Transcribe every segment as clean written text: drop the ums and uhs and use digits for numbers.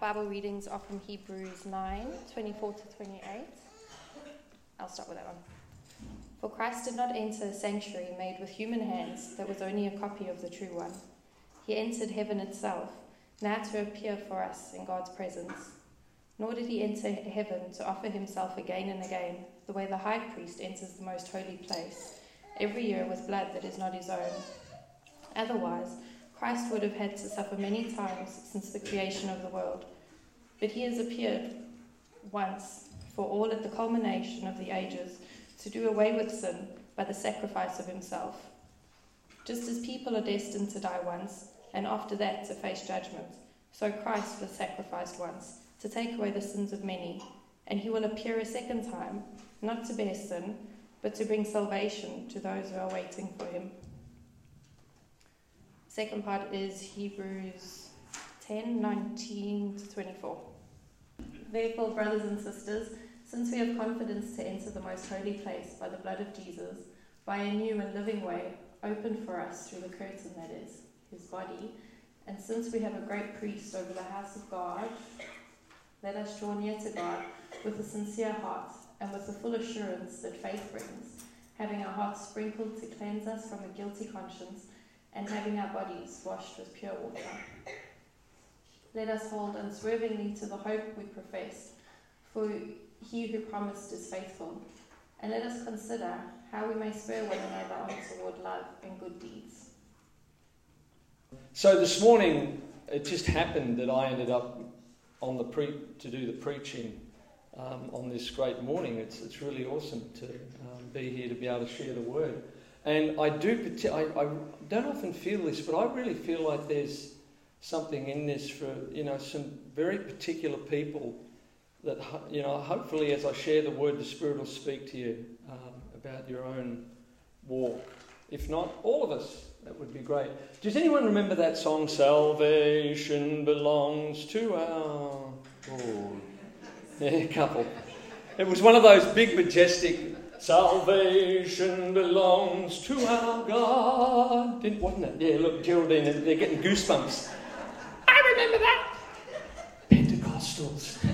Bible readings are from Hebrews 9:24-28. I'll start with that one. For Christ did not enter a sanctuary made with human hands that was only a copy of the true one. He entered heaven itself, now to appear for us in God's presence. Nor did he enter heaven to offer himself again and again, the way the high priest enters the most holy place, every year with blood that is not his own. Otherwise, Christ would have had to suffer many times since the creation of the world. But he has appeared once for all at the culmination of the ages to do away with sin by the sacrifice of himself. Just as people are destined to die once, and after that to face judgment, so Christ was sacrificed once, to take away the sins of many, and he will appear a second time, not to bear sin, but to bring salvation to those who are waiting for him. Second part is Hebrews 10:19-24. Therefore, brothers and sisters, since we have confidence to enter the most holy place by the blood of Jesus, by a new and living way, opened for us through the curtain that is, his body, and since we have a great priest over the house of God, let us draw near to God with a sincere heart and with the full assurance that faith brings, having our hearts sprinkled to cleanse us from a guilty conscience and having our bodies washed with pure water. Let us hold unswervingly to the hope we profess, for he who promised is faithful. And let us consider how we may spur one another on toward love and good deeds. So this morning, it just happened that I ended up to do the preaching on this great morning. It's really awesome to be here, to be able to share the word. And I don't often feel this, but I really feel like there's something in this for, some very particular people that, hopefully as I share the word, the Spirit will speak to you about your own walk. If not, all of us, that would be great. Does anyone remember that song, Salvation Belongs to Our Lord? Yeah, a couple. It was one of those big, majestic, Salvation Belongs to Our God. Wasn't it? Yeah, look, Geraldine, they're getting goosebumps. I remember that. Pentecostals.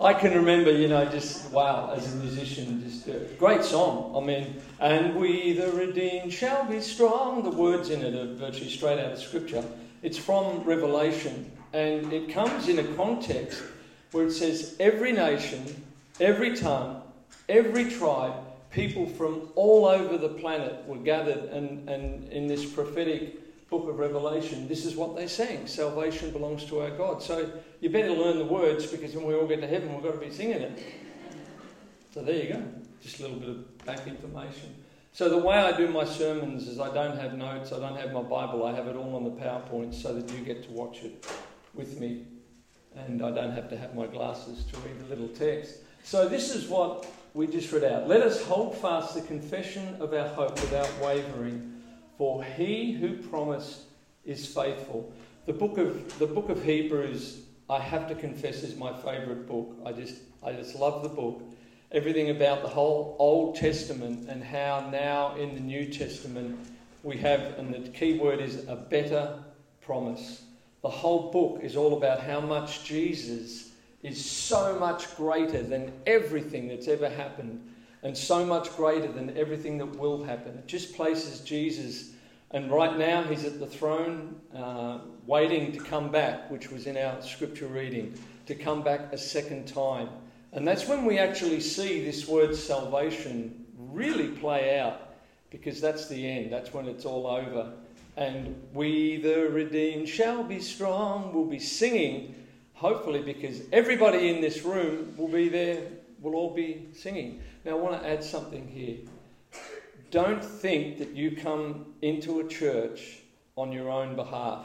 I can remember, just wow, as a musician, just a great song. I mean, and we the redeemed shall be strong. The words in it are virtually straight out of Scripture. It's from Revelation, and it comes in a context where it says every nation, every tongue, every tribe, people from all over the planet were gathered, and in this prophetic book of Revelation, this is what they sang: salvation belongs to our God. So you better learn the words, because when we all get to heaven, we've got to be singing it. So there you go. Just a little bit of back information. So the way I do my sermons is I don't have notes, I don't have my Bible, I have it all on the PowerPoint so that you get to watch it with me. And I don't have to have my glasses to read the little text. So this is what we just read out. Let us hold fast the confession of our hope without wavering, for he who promised is faithful. The book of Hebrews, I have to confess, is my favourite book. I just love the book. Everything about the whole Old Testament and how now in the New Testament we have, and the key word is a better promise. The whole book is all about how much Jesus is so much greater than everything that's ever happened, and so much greater than everything that will happen. It just places Jesus, and right now he's at the throne waiting to come back, which was in our scripture reading, to come back a second time. And that's when we actually see this word salvation really play out, because that's the end, that's when it's all over. And we, the redeemed, shall be strong. We'll be singing, hopefully, because everybody in this room will be there. We'll all be singing. Now, I want to add something here. Don't think that you come into a church on your own behalf.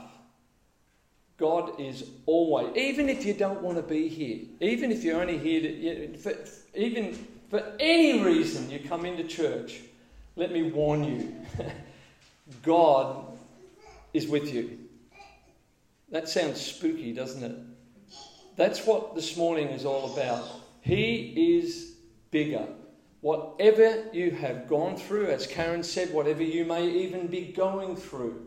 God is always, even if you don't want to be here, even if you're only here even for any reason you come into church, let me warn you, God is with you. That sounds spooky, doesn't it? That's what this morning is all about. He is bigger. Whatever you have gone through, as Karen said, whatever you may even be going through,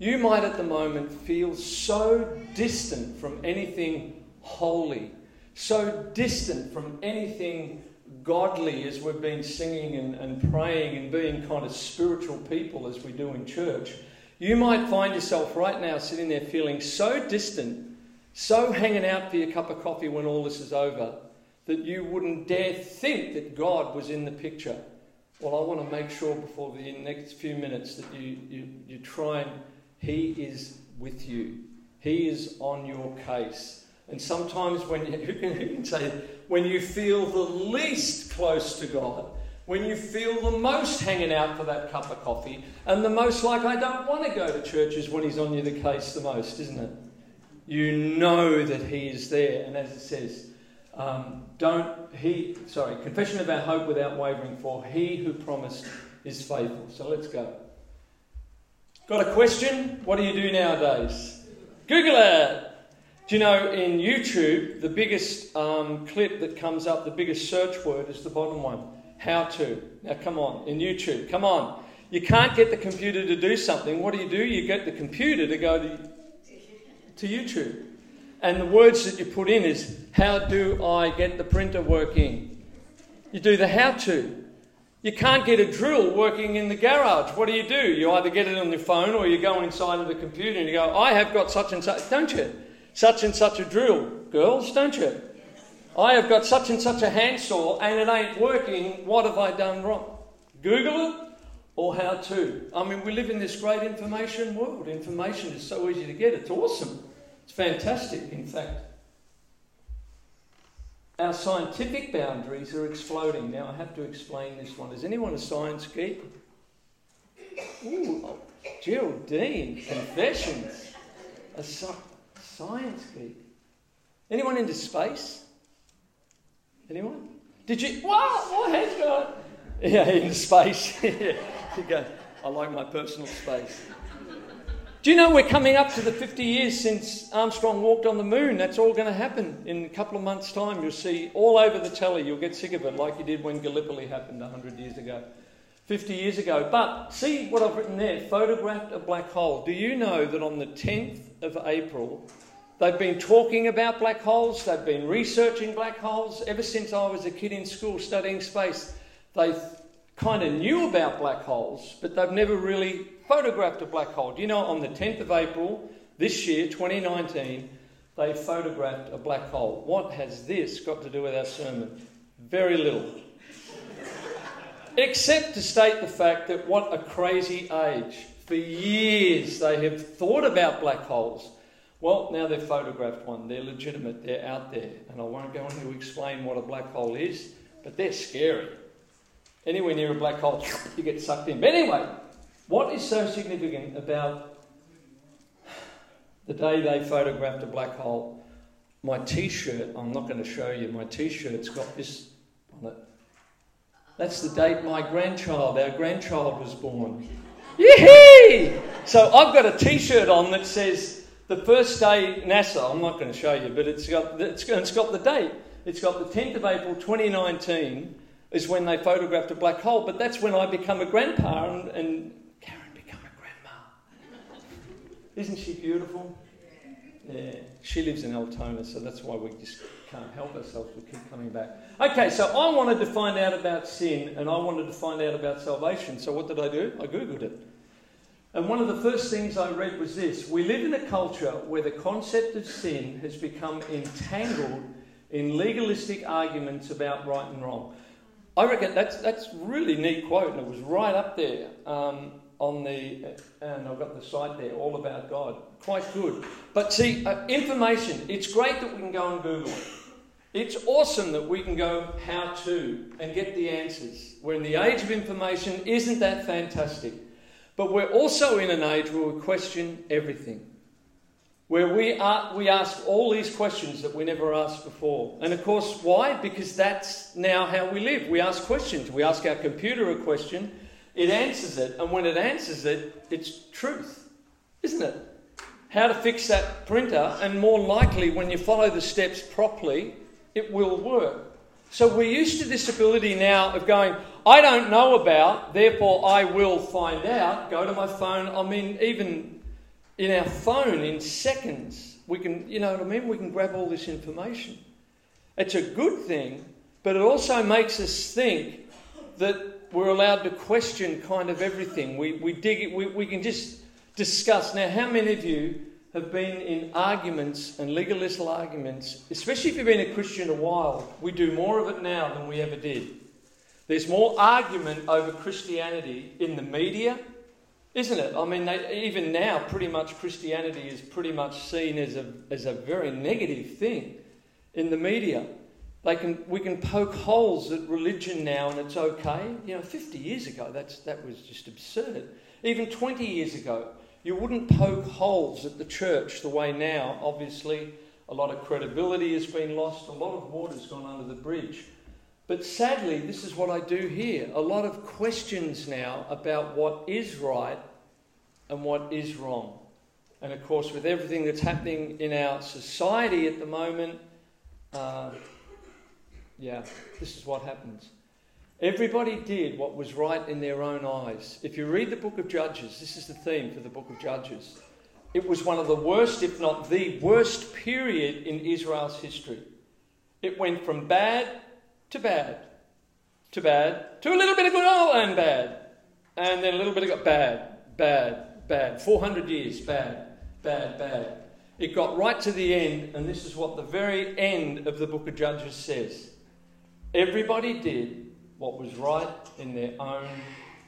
You might at the moment feel so distant from anything holy, so distant from anything godly, as we've been singing and praying and being kind of spiritual people as we do in church. You might find yourself right now sitting there feeling so distant, so hanging out for your cup of coffee when all this is over, that you wouldn't dare think that God was in the picture. Well, I want to make sure before the next few minutes that you try and He is with you. He is on your case. And sometimes when you feel the least close to God, when you feel the most hanging out for that cup of coffee, and the most like I don't want to go to church is when He's on you the case the most, isn't it? You know that He is there. And as it says, confession of our hope without wavering, for He who promised is faithful. So let's go. Got a question? What do you do nowadays? Google it! Do you know, in YouTube, the biggest clip that comes up, the biggest search word is the bottom one. How to. Now come on, in YouTube, come on. You can't get the computer to do something. What do? You get the computer to go to YouTube. And the words that you put in is, how do I get the printer working? You do the how to. You can't get a drill working in the garage. What do? You either get it on your phone or you go inside of the computer and you go, I have got such and such, don't you? Such and such a drill, girls, don't you? I have got such and such a handsaw and it ain't working. What have I done wrong? Google it or how to. I mean, we live in this great information world. Information is so easy to get. It's awesome. It's fantastic, in fact. Our scientific boundaries are exploding. Now, I have to explain this one. Is anyone a science geek? Ooh, Geraldine, confessions. A science geek. Anyone into space? Anyone? Did you? What? What has gone? Yeah, into space. Yeah. You go, I like my personal space. Do you know we're coming up to the 50 years since Armstrong walked on the moon? That's all going to happen in a couple of months' time. You'll see all over the telly. You'll get sick of it like you did when Gallipoli happened 100 years ago, 50 years ago. But see what I've written there, photographed a black hole. Do you know that on the 10th of April, they've been talking about black holes, they've been researching black holes. Ever since I was a kid in school studying space, they kind of knew about black holes, but they've never really photographed a black hole. Do you know on the 10th of April this year, 2019, they photographed a black hole? What has this got to do with our sermon? Very little. Except to state the fact that what a crazy age. For years they have thought about black holes. Well, now they've photographed one. They're legitimate. They're out there. And I won't go on to explain what a black hole is, but they're scary. Anywhere near a black hole, you get sucked in. But anyway, what is so significant about the day they photographed a black hole? My T-shirt, I'm not going to show you, my T-shirt's got this on it. That's the date our grandchild was born. Yee-hee! So I've got a T-shirt on that says, the first day NASA, I'm not going to show you, but it's got the date. It's got the 10th of April 2019, is when they photographed a black hole, but that's when I become a grandpa and Karen become a grandma. Isn't she beautiful? Yeah. She lives in Altona, so that's why we just can't help ourselves. We keep coming back. Okay, so I wanted to find out about sin and I wanted to find out about salvation. So what did I do? I Googled it. And one of the first things I read was this. We live in a culture where the concept of sin has become entangled in legalistic arguments about right and wrong. I reckon that's a really neat quote, and it was right up there and I've got the site there, All About God. Quite good. But see, information, it's great that we can go and Google it. It's awesome that we can go how to and get the answers. We're in the age of information. Isn't that fantastic? But we're also in an age where we question everything, where we ask all these questions that we never asked before. And of course, why? Because that's now how we live. We ask questions. We ask our computer a question. It answers it. And when it answers it, it's truth, isn't it? How to fix that printer. And more likely, when you follow the steps properly, it will work. So we're used to this ability now of going, I don't know about, therefore I will find out. Go to my phone. I mean, even in our phone in seconds. We can, you know what I mean? We can grab all this information. It's a good thing, but it also makes us think that we're allowed to question kind of everything. We dig it. We can just discuss. Now, how many of you have been in arguments and legalistic arguments, especially if you've been a Christian a while? We do more of it now than we ever did. There's more argument over Christianity in the media, isn't it? I mean, even now, pretty much Christianity is pretty much seen as a very negative thing in the media. We can poke holes at religion now, and it's okay. You know, 50 years ago, that was just absurd. Even 20 years ago, you wouldn't poke holes at the church the way now. Obviously, a lot of credibility has been lost. A lot of water's gone under the bridge. But sadly, this is what I do here. A lot of questions now about what is right and what is wrong. And of course, with everything that's happening in our society at the moment, this is what happens. Everybody did what was right in their own eyes. If you read the book of Judges, this is the theme for the book of Judges. It was one of the worst, if not the worst period in Israel's history. It went from bad to bad, to bad, to a little bit of good, and bad. And then a little bit of bad, bad, bad. 400 years, bad, bad, bad. It got right to the end, and this is what the very end of the book of Judges says. Everybody did what was right in their own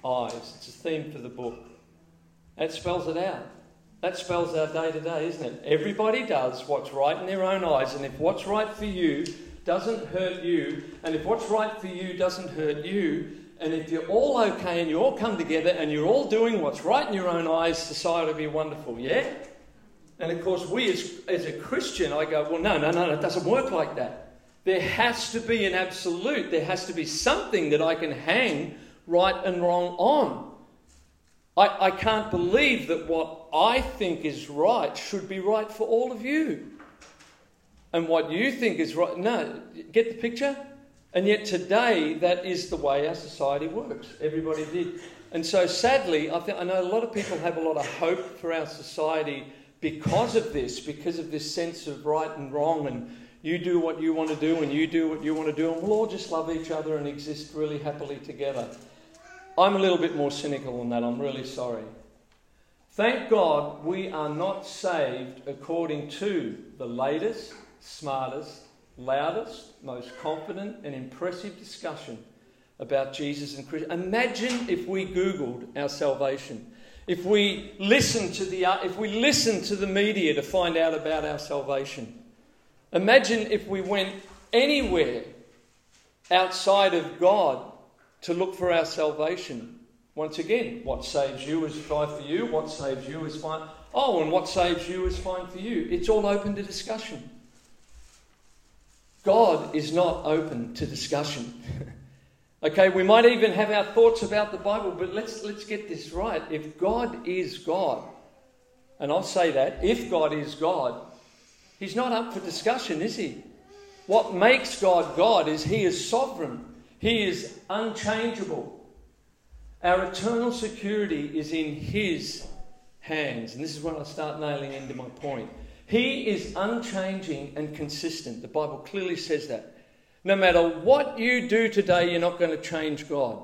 eyes. It's a theme for the book. That spells it out. That spells our day to day, isn't it? Everybody does what's right in their own eyes, and if what's right for you doesn't hurt you, and if what's right for you doesn't hurt you, and if you're all okay and you all come together and you're all doing what's right in your own eyes, society will be wonderful, yeah? And of course, we as a Christian, I go, well, no, it doesn't work like that. There has to be an absolute. There has to be something that I can hang right and wrong on. I can't believe that what I think is right should be right for all of you. And what you think is right, no, get the picture? And yet today, that is the way our society works. Everybody did. And so sadly, I know a lot of people have a lot of hope for our society because of this sense of right and wrong, and you do what you want to do, and you do what you want to do, and we'll all just love each other and exist really happily together. I'm a little bit more cynical than that. I'm really sorry. Thank God we are not saved according to the latest, smartest, loudest, most confident and impressive discussion about Jesus and Christ. Imagine if we Googled our salvation. If we listened to the media to find out about our salvation. Imagine if we went anywhere outside of God to look for our salvation. Once again, what saves you is fine for you. What saves you is fine. Oh, and what saves you is fine for you. It's all open to discussion. God is not open to discussion. Okay, we might even have our thoughts about the Bible, but let's get this right. If God is God, and I'll say that, if God is God, He's not up for discussion, is he? What makes God God is he is sovereign. He is unchangeable. Our eternal security is in his hands. And this is when I start nailing into my point. He is unchanging and consistent. The Bible clearly says that. No matter what you do today, you're not going to change God.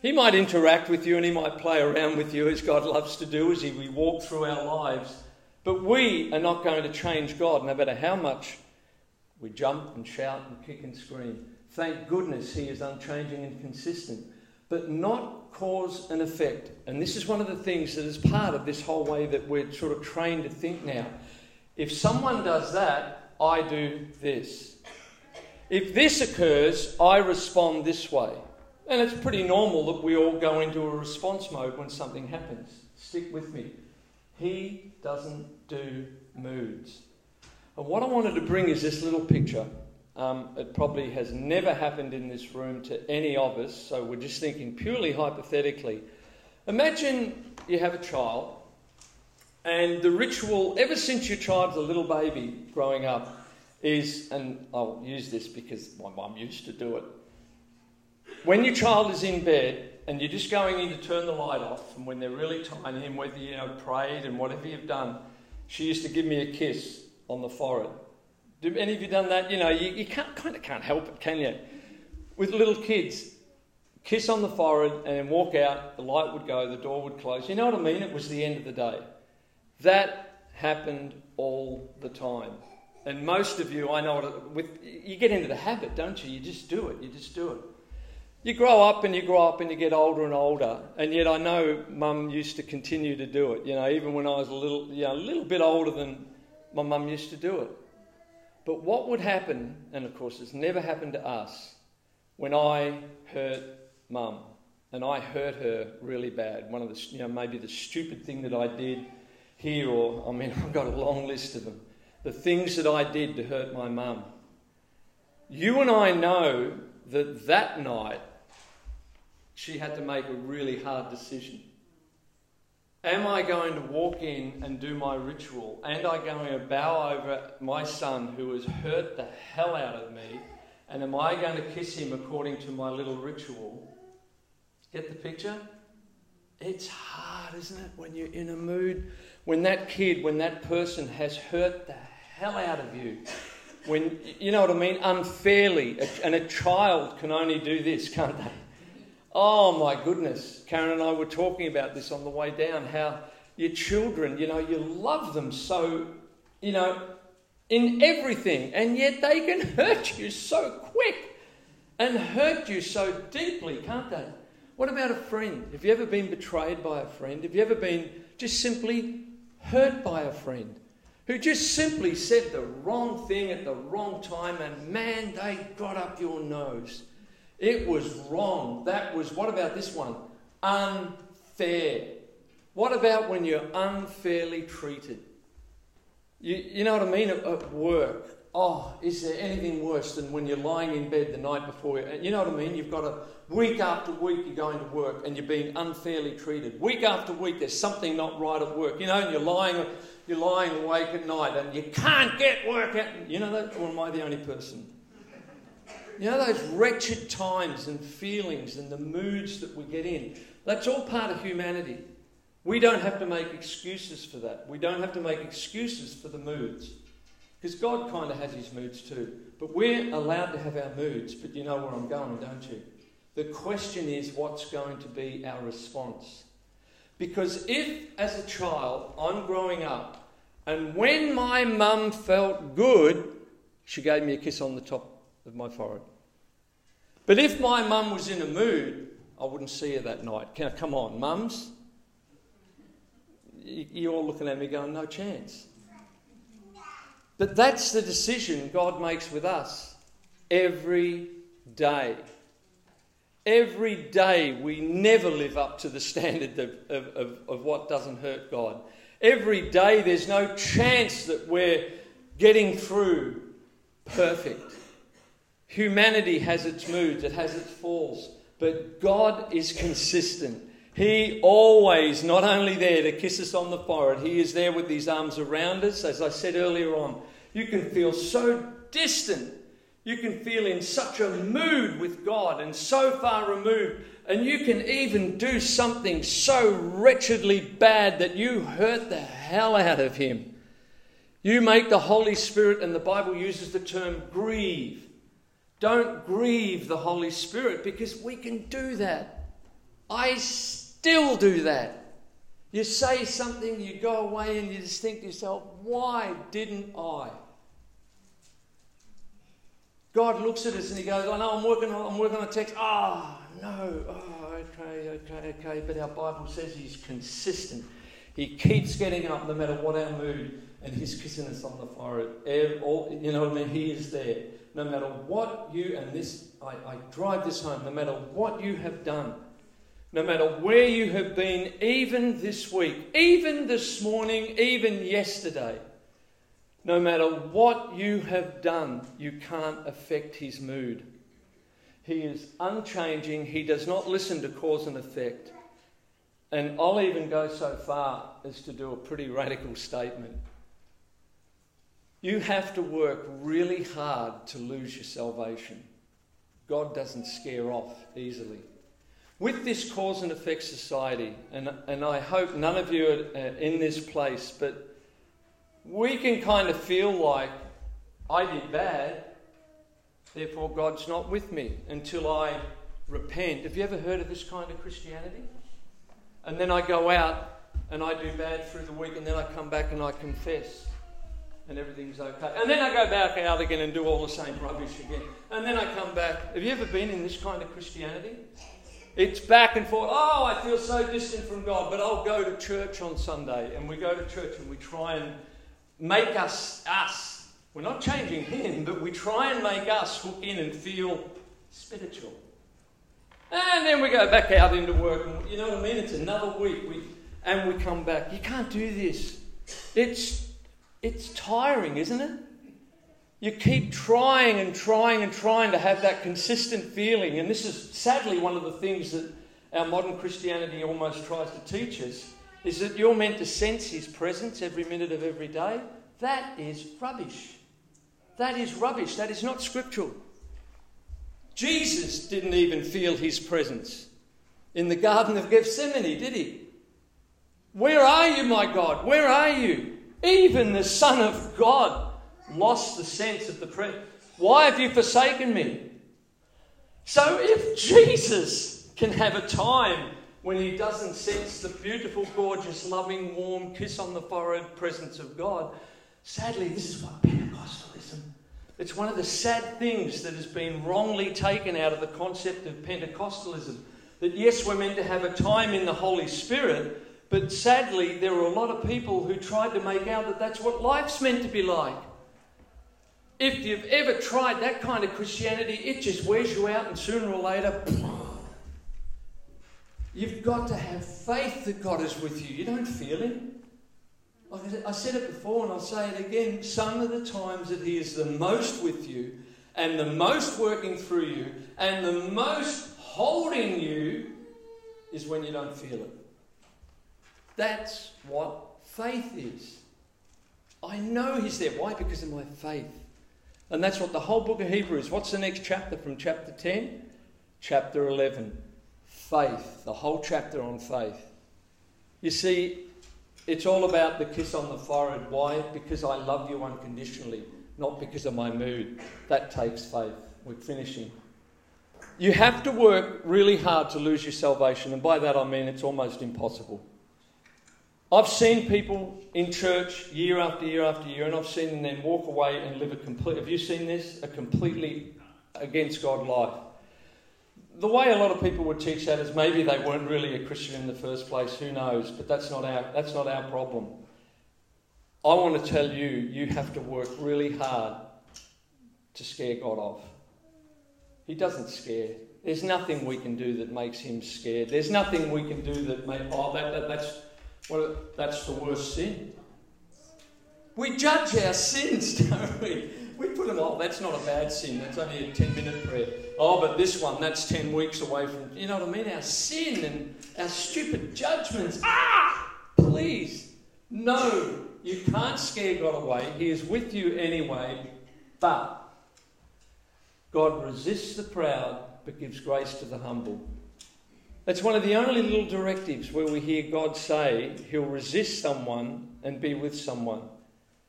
He might interact with you and he might play around with you as God loves to do as we walk through our lives. But we are not going to change God, no matter how much we jump and shout and kick and scream. Thank goodness he is unchanging and consistent, but not cause and effect. And this is one of the things that is part of this whole way that we're sort of trained to think now. If someone does that, I do this. If this occurs, I respond this way. And it's pretty normal that we all go into a response mode when something happens. Stick with me. He doesn't do moods. And what I wanted to bring is this little picture. It probably has never happened in this room to any of us, so we're just thinking purely hypothetically. Imagine you have a child, and the ritual ever since your child's a little baby growing up is, and I'll use this because my mum used to do it, when your child is in bed, and you're just going in to turn the light off, and when they're really tiny, and whether you have prayed and whatever you've done, she used to give me a kiss on the forehead. Do any of you done that? You know, you can't help it, can you? With little kids, kiss on the forehead and then walk out, the light would go, the door would close. You know what I mean? It was the end of the day. That happened all the time. And most of you, I know, you get into the habit, don't you? You just do it. You grow up and you get older and older. And yet I know Mum used to continue to do it, you know, even when I was a little bit older than my mum used to do it. But what would happen, and of course it's never happened to us, when I hurt Mum, and I hurt her really bad. One of the, maybe the stupid thing that I did here, or, I mean, I've got a long list of them. The things that I did to hurt my mum. You and I know that that night she had to make a really hard decision. Am I going to walk in and do my ritual? And am I going to bow over my son who has hurt the hell out of me? And am I going to kiss him according to my little ritual? Get the picture? It's hard, isn't it, when you're in a mood, when that kid, when that person has hurt the hell out of you, when, you know what I mean, unfairly, and a child can only do this, can't they? Oh my goodness, Karen and I were talking about this on the way down, how your children, you know, you love them so, you know, in everything, and yet they can hurt you so quick and hurt you so deeply, can't they? What about a friend? Have you ever been betrayed by a friend? Have you ever been just simply hurt by a friend who just simply said the wrong thing at the wrong time, and man, they got up your nose? It was wrong. That was, what about this one? Unfair. What about when you're unfairly treated? You know what I mean? At work. Oh, is there anything worse than when you're lying in bed the night before? You know what I mean? You've got a week after week you're going to work and you're being unfairly treated. Week after week there's something not right at work. You know, and you're lying awake at night and you can't get work out. You know that? Or am I the only person? You know those wretched times and feelings and the moods that we get in? That's all part of humanity. We don't have to make excuses for that. We don't have to make excuses for the moods. Because God kind of has his moods too. But we're allowed to have our moods, but you know where I'm going, don't you? The question is, what's going to be our response? Because if, as a child, I'm growing up, and when my mum felt good, she gave me a kiss on the top of my forehead. But if my mum was in a mood, I wouldn't see her that night. Now, come on, mums. You're all looking at me going, no chance. But that's the decision God makes with us every day. Every day we never live up to the standard of what doesn't hurt God. Every day there's no chance that we're getting through perfect. Humanity has its moods, it has its falls, but God is consistent. He always, not only there to kiss us on the forehead, he is there with his arms around us. As I said earlier on, you can feel so distant. You can feel in such a mood with God and so far removed. And you can even do something so wretchedly bad that you hurt the hell out of him. You make the Holy Spirit, and the Bible uses the term grieve. Don't grieve the Holy Spirit, because we can do that. I still do that. You say something, you go away and you just think to yourself, why didn't I? God looks at us and he goes, I know I'm working on a text. Oh, no. Oh, okay. But our Bible says he's consistent. He keeps getting up no matter what our mood, and he's kissing us on the forehead. You know what I mean? He is there. No matter what you, and this, I drive this home, no matter what you have done, no matter where you have been, even this week, even this morning, even yesterday, no matter what you have done, you can't affect his mood. He is unchanging. He does not listen to cause and effect. And I'll even go so far as to do a pretty radical statement. You have to work really hard to lose your salvation. God doesn't scare off easily. With this cause and effect society, and I hope none of you are in this place, but we can kind of feel like I did bad, therefore God's not with me until I repent. Have you ever heard of this kind of Christianity? And then I go out and I do bad through the week, and then I come back and I confess and everything's okay. And then I go back out again and do all the same rubbish again. And then I come back. Have you ever been in this kind of Christianity? It's back and forth. Oh, I feel so distant from God, but I'll go to church on Sunday. And we go to church and we try and make us. We're not changing Him, but we try and make us hook in and feel spiritual. And then we go back out into work. And, you know what I mean? It's another week. And we come back. You can't do this. It's tiring, isn't it? You keep trying and trying and trying to have that consistent feeling. And this is sadly one of the things that our modern Christianity almost tries to teach us, is that you're meant to sense His presence every minute of every day. That is rubbish. That is rubbish. That is not scriptural. Jesus didn't even feel His presence in the Garden of Gethsemane, did He? Where are you, my God? Where are you? Even the Son of God lost the sense of the presence. Why have you forsaken me? So if Jesus can have a time when He doesn't sense the beautiful, gorgeous, loving, warm kiss on the forehead presence of God, sadly, this is what Pentecostalism, it's one of the sad things that has been wrongly taken out of the concept of Pentecostalism, that yes, we're meant to have a time in the Holy Spirit, but sadly, there are a lot of people who tried to make out that that's what life's meant to be like. If you've ever tried that kind of Christianity, it just wears you out, and sooner or later, you've got to have faith that God is with you. You don't feel Him. I said it before and I'll say it again. Some of the times that He is the most with you and the most working through you and the most holding you is when you don't feel it. That's what faith is. I know He's there. Why? Because of my faith. And that's what the whole book of Hebrews. What's the next chapter from chapter 10? Chapter 11. Faith. The whole chapter on faith. You see, it's all about the kiss on the forehead. Why? Because I love you unconditionally, not because of my mood. That takes faith. We're finishing. You have to work really hard to lose your salvation. And by that I mean it's almost impossible. I've seen people in church year after year after year, and I've seen them walk away and live have you seen this? A completely against God life. The way a lot of people would teach that is maybe they weren't really a Christian in the first place, who knows, but that's not our problem. I want to tell you, you have to work really hard to scare God off. He doesn't scare. There's nothing we can do that makes Him scared. There's nothing we can do that makes, well, that's the worst sin. We judge our sins, don't we? We put them, oh, that's not a bad sin. That's only a 10-minute prayer. Oh, but this one, that's 10 weeks away from... You know what I mean? Our sin and our stupid judgments. Ah! Please. No, you can't scare God away. He is with you anyway. But God resists the proud but gives grace to the humble. That's one of the only little directives where we hear God say He'll resist someone and be with someone.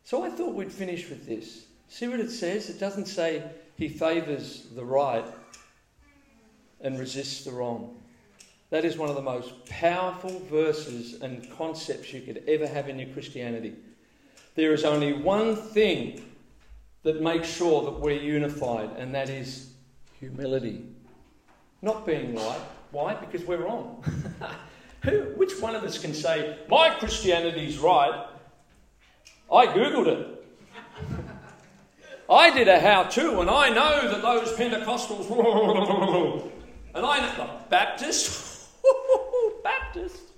So I thought we'd finish with this. See what it says? It doesn't say He favours the right and resists the wrong. That is one of the most powerful verses and concepts you could ever have in your Christianity. There is only one thing that makes sure that we're unified, and that is humility. Not being right. Why? Because we're wrong. Which one of us can say, my Christianity's right? I Googled it. I did a how-to, and I know that those Pentecostals... and I know the Baptists... Baptists.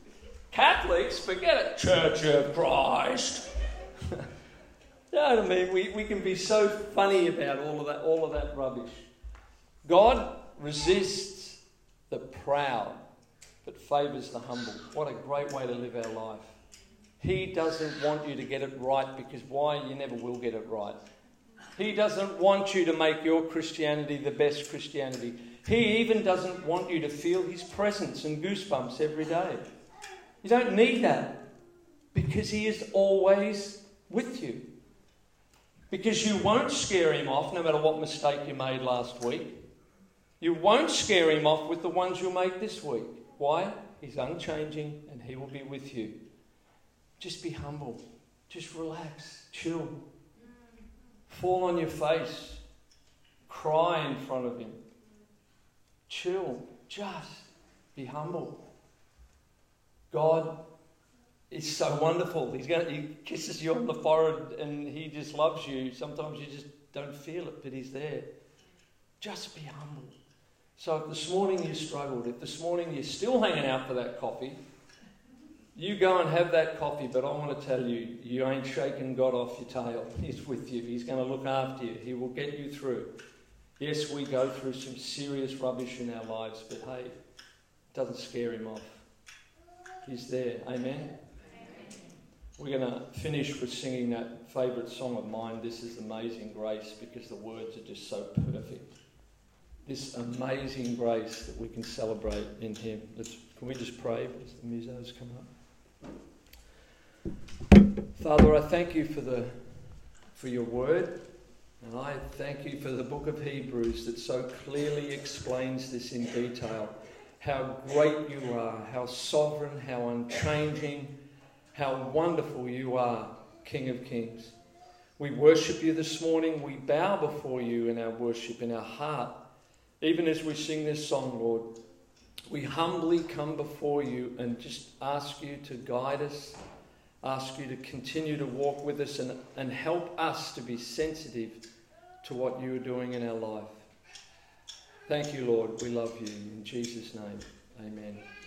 Catholics, forget it. Church of Christ. You know what I mean? We can be so funny about all of that rubbish. God resists the proud, but favours the humble. What a great way to live our life. He doesn't want you to get it right, because why? You never will get it right. He doesn't want you to make your Christianity the best Christianity. He even doesn't want you to feel his presence and goosebumps every day. You don't need that, because he is always with you. Because you won't scare him off no matter what mistake you made last week. You won't scare him off with the ones you'll make this week. Why? He's unchanging and he will be with you. Just be humble. Just relax. Chill. Fall on your face. Cry in front of him. Chill. Just be humble. God is so wonderful. He kisses you on the forehead and he just loves you. Sometimes you just don't feel it, but he's there. Just be humble. So if this morning you struggled, if this morning you're still hanging out for that coffee, you go and have that coffee, but I want to tell you, you ain't shaking God off your tail. He's with you. He's going to look after you. He will get you through. Yes, we go through some serious rubbish in our lives, but hey, it doesn't scare him off. He's there. Amen? We're going to finish with singing that favourite song of mine, This Is Amazing Grace, because the words are just so perfect. This amazing grace that we can celebrate in him. Can we just pray as the musos come up? Father, I thank you for your word, and I thank you for the book of Hebrews that so clearly explains this in detail. How great you are, how sovereign, how unchanging, how wonderful you are, King of Kings. We worship you this morning. We bow before you in our worship, in our heart. Even as we sing this song, Lord, we humbly come before you and just ask you to guide us, ask you to continue to walk with us and help us to be sensitive to what you are doing in our life. Thank you, Lord. We love you. In Jesus' name, amen.